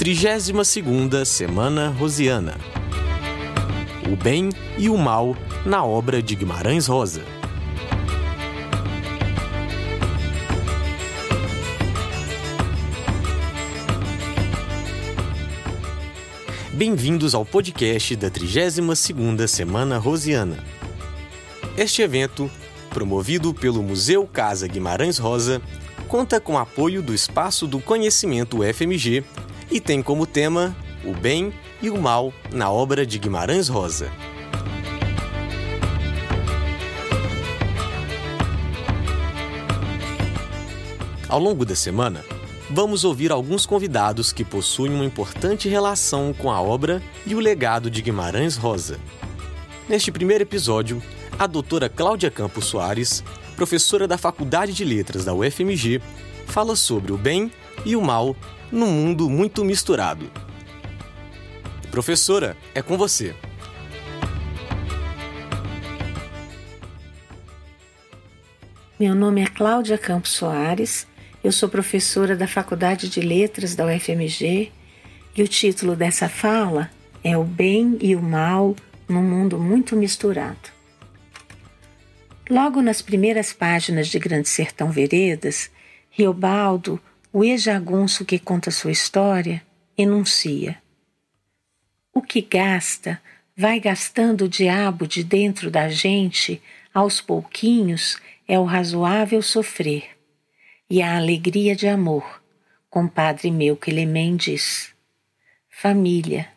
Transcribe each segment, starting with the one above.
32ª Semana Rosiana. O bem e o mal na obra de Guimarães Rosa. Bem-vindos ao podcast da 32ª Semana Rosiana. Este evento, promovido pelo Museu Casa Guimarães Rosa, conta com apoio do Espaço do Conhecimento UFMG e tem como tema o bem e o mal na obra de Guimarães Rosa. Ao longo da semana, vamos ouvir alguns convidados que possuem uma importante relação com a obra e o legado de Guimarães Rosa. Neste primeiro episódio, a doutora Cláudia Campos Soares, professora da Faculdade de Letras da UFMG, fala sobre o bem e o mal num mundo muito misturado. Professora, é com você. Meu nome é Cláudia Campos Soares. Eu sou professora da Faculdade de Letras da UFMG e o título dessa fala é O Bem e o Mal num Mundo Muito Misturado. Logo nas primeiras páginas de Grande Sertão Veredas, Riobaldo, o ex-jagunço que conta sua história, enuncia: o que gasta, vai gastando o diabo de dentro da gente, aos pouquinhos, é o razoável sofrer. E a alegria de amor, compadre meu Quelemém diz. Família,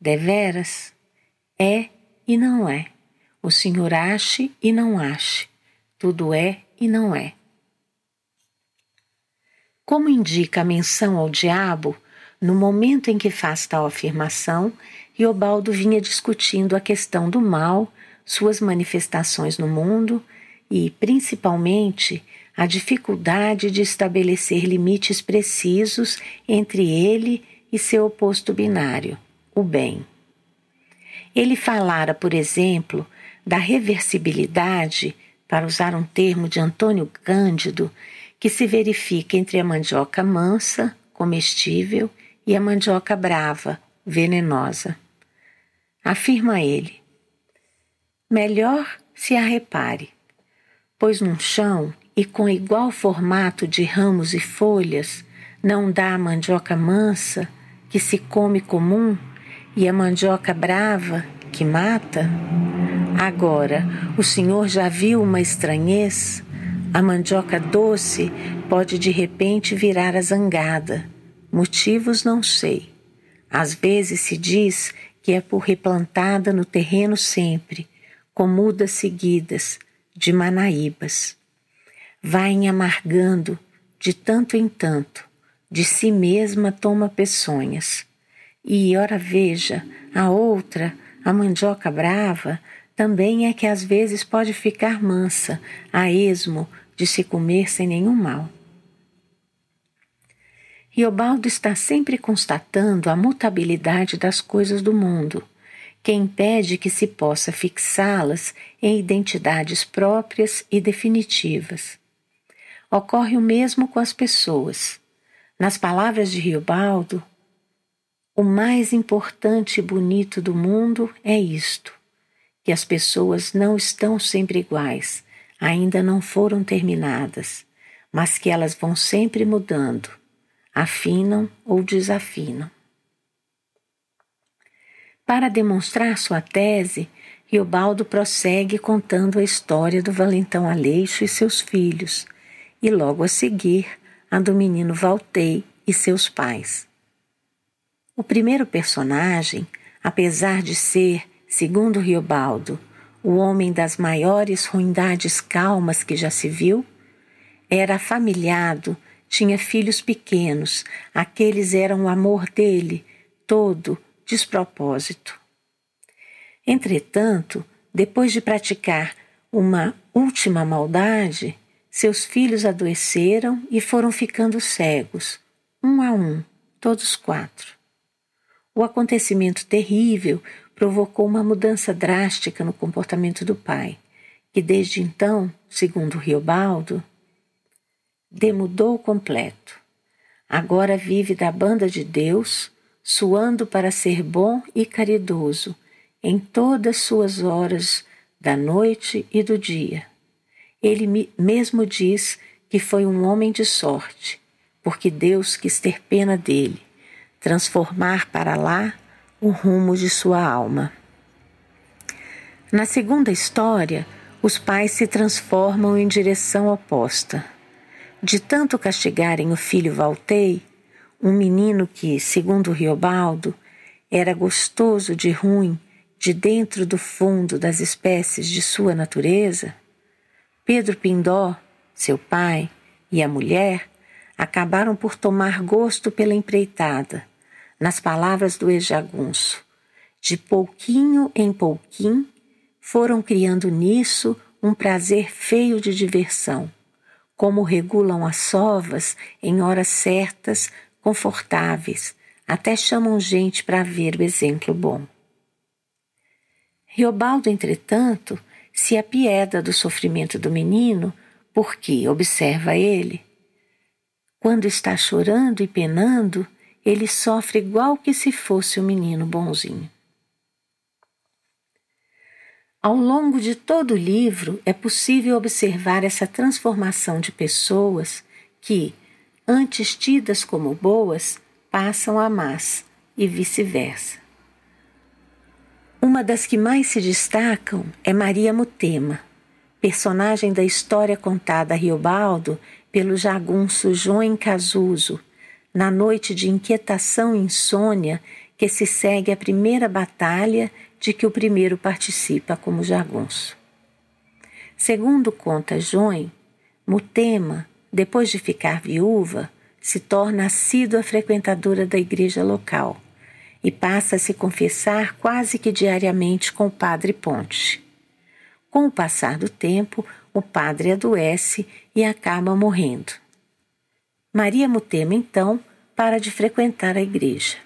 deveras, é e não é. O senhor ache e não ache. Tudo é e não é. Como indica a menção ao diabo, no momento em que faz tal afirmação, Riobaldo vinha discutindo a questão do mal, suas manifestações no mundo e, principalmente, a dificuldade de estabelecer limites precisos entre ele e seu oposto binário, o bem. Ele falara, por exemplo, da reversibilidade, para usar um termo de Antônio Cândido, que se verifica entre a mandioca mansa, comestível, e a mandioca brava, venenosa. Afirma ele: melhor se a repare, pois num chão e com igual formato de ramos e folhas, não dá a mandioca mansa, que se come comum, e a mandioca brava, que mata? Agora, o senhor já viu uma estranhez? A mandioca doce pode de repente virar a zangada. Motivos não sei. Às vezes se diz que é por replantada no terreno sempre, com mudas seguidas, de manaíbas. Vai amargando, de tanto em tanto, de si mesma toma peçonhas. E, ora veja, a outra, a mandioca brava, também é que às vezes pode ficar mansa, a esmo de se comer sem nenhum mal. Riobaldo está sempre constatando a mutabilidade das coisas do mundo, que impede que se possa fixá-las em identidades próprias e definitivas. Ocorre o mesmo com as pessoas. Nas palavras de Riobaldo, o mais importante e bonito do mundo é isto, que as pessoas não estão sempre iguais, ainda não foram terminadas, mas que elas vão sempre mudando, afinam ou desafinam. Para demonstrar sua tese, Riobaldo prossegue contando a história do Valentão Aleixo e seus filhos, e logo a seguir, a do menino Valtei e seus pais. O primeiro personagem, apesar de ser, segundo Riobaldo, o homem das maiores ruindades calmas que já se viu, era afamiliado, tinha filhos pequenos, aqueles eram o amor dele, todo, despropósito. Entretanto, depois de praticar uma última maldade, seus filhos adoeceram e foram ficando cegos, um a um, todos quatro. O acontecimento terrível provocou uma mudança drástica no comportamento do pai, que desde então, segundo Riobaldo, demudou completo. Agora vive da banda de Deus, suando para ser bom e caridoso em todas suas horas da noite e do dia. Ele mesmo diz que foi um homem de sorte, porque Deus quis ter pena dele, transformar para lá o rumo de sua alma. Na segunda história, os pais se transformam em direção oposta. De tanto castigarem o filho Valtei, um menino que, segundo Riobaldo, era gostoso de ruim de dentro do fundo das espécies de sua natureza, Pedro Pindó, seu pai e a mulher acabaram por tomar gosto pela empreitada, nas palavras do ex-jagunço. De pouquinho em pouquinho, foram criando nisso um prazer feio de diversão, como regulam as sovas em horas certas, confortáveis, até chamam gente para ver o exemplo bom. Riobaldo, entretanto, se apieda do sofrimento do menino, porque, observa ele, quando está chorando e penando, ele sofre igual que se fosse um menino bonzinho. Ao longo de todo o livro é possível observar essa transformação de pessoas que, antes tidas como boas, passam a más e vice-versa. Uma das que mais se destacam é Maria Mutema, personagem da história contada a Riobaldo pelo jagunço João Casuso, na noite de inquietação e insônia que se segue à primeira batalha de que o primeiro participa como jagunço. Segundo conta João, Mutema, depois de ficar viúva, se torna assídua frequentadora da igreja local e passa a se confessar quase que diariamente com o padre Ponte. Com o passar do tempo, o padre adoece e acaba morrendo. Maria Mutema, então, para de frequentar a igreja.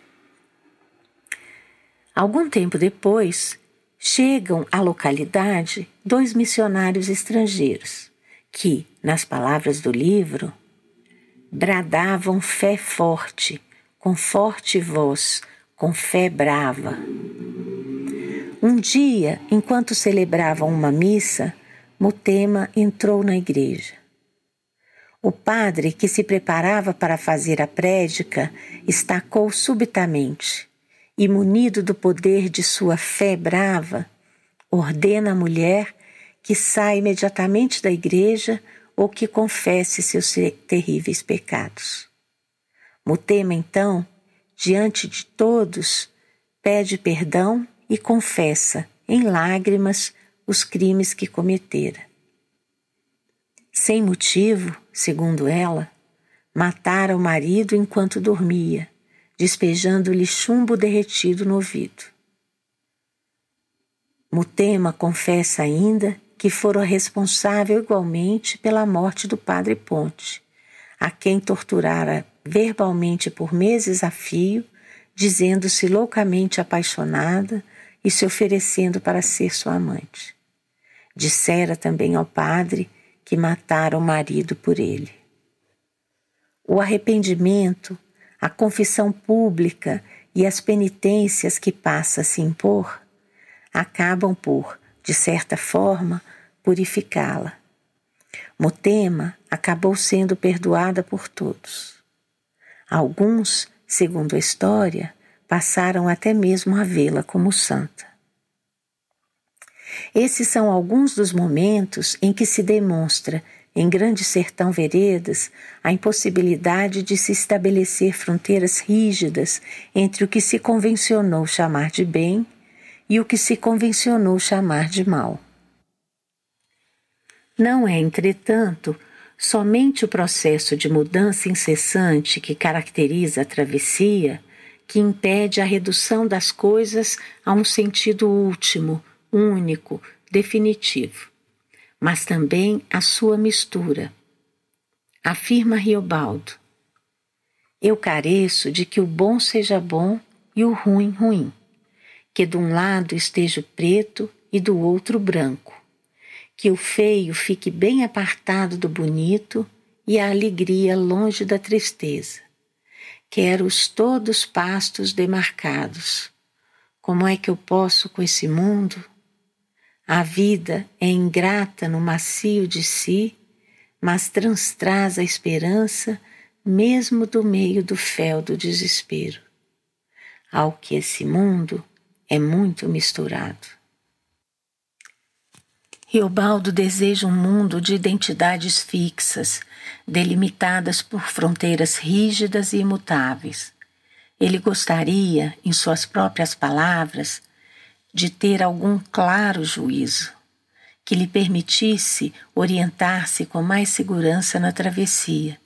Algum tempo depois, chegam à localidade 2 missionários estrangeiros que, nas palavras do livro, bradavam fé forte, com forte voz, com fé brava. Um dia, enquanto celebravam uma missa, Mutema entrou na igreja. O padre, que se preparava para fazer a prédica, estacou subitamente e, munido do poder de sua fé brava, ordena à mulher que saia imediatamente da igreja ou que confesse seus terríveis pecados. Mutema, então, diante de todos, pede perdão e confessa, em lágrimas, os crimes que cometera. Sem motivo, segundo ela, matara o marido enquanto dormia, despejando-lhe chumbo derretido no ouvido. Mutema confessa ainda que fora responsável igualmente pela morte do padre Ponte, a quem torturara verbalmente por meses a fio, dizendo-se loucamente apaixonada e se oferecendo para ser sua amante. Dissera também ao padre que matara o marido por ele. O arrependimento, a confissão pública e as penitências que passa a se impor acabam por, de certa forma, purificá-la. Mutema acabou sendo perdoada por todos. Alguns, segundo a história, passaram até mesmo a vê-la como santa. Esses são alguns dos momentos em que se demonstra, em Grande Sertão Veredas, a impossibilidade de se estabelecer fronteiras rígidas entre o que se convencionou chamar de bem e o que se convencionou chamar de mal. Não é, entretanto, somente o processo de mudança incessante que caracteriza a travessia que impede a redução das coisas a um sentido último, único, definitivo, mas também a sua mistura. Afirma Riobaldo: eu careço de que o bom seja bom e o ruim ruim, que de um lado esteja o preto e do outro o branco, que o feio fique bem apartado do bonito e a alegria longe da tristeza, que eram todos pastos demarcados. Como é que eu posso com esse mundo? A vida é ingrata no macio de si, mas transtraz a esperança mesmo do meio do fel do desespero. Ao que esse mundo é muito misturado. Riobaldo deseja um mundo de identidades fixas, delimitadas por fronteiras rígidas e imutáveis. Ele gostaria, em suas próprias palavras, de ter algum claro juízo, que lhe permitisse orientar-se com mais segurança na travessia,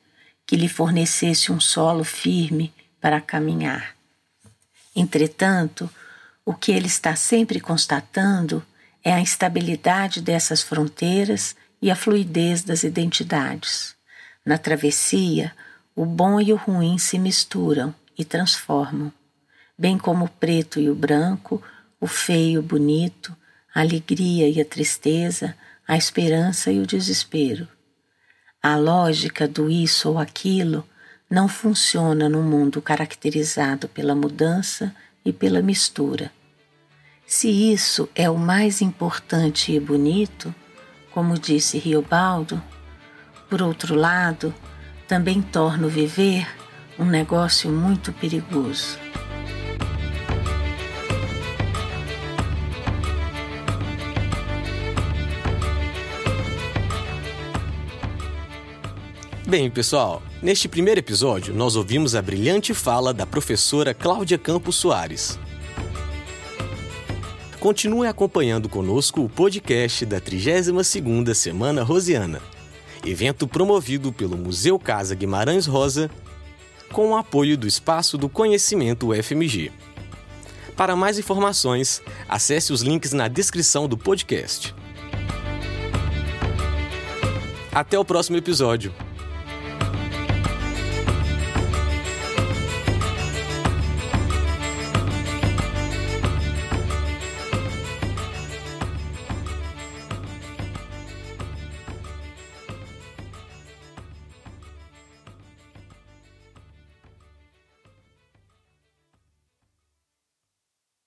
que lhe fornecesse um solo firme para caminhar. Entretanto, o que ele está sempre constatando é a instabilidade dessas fronteiras e a fluidez das identidades. Na travessia, o bom e o ruim se misturam e transformam, bem como o preto e o branco, o feio e o bonito, a alegria e a tristeza, a esperança e o desespero. A lógica do isso ou aquilo não funciona num mundo caracterizado pela mudança e pela mistura. Se isso é o mais importante e bonito, como disse Riobaldo, por outro lado, também torna o viver um negócio muito perigoso. Bem, pessoal, neste primeiro episódio nós ouvimos a brilhante fala da professora Cláudia Campos Soares. Continue acompanhando conosco o podcast da 32ª Semana Rosiana, evento promovido pelo Museu Casa Guimarães Rosa, com o apoio do Espaço do Conhecimento UFMG. Para mais informações, acesse os links na descrição do podcast. Até o próximo episódio!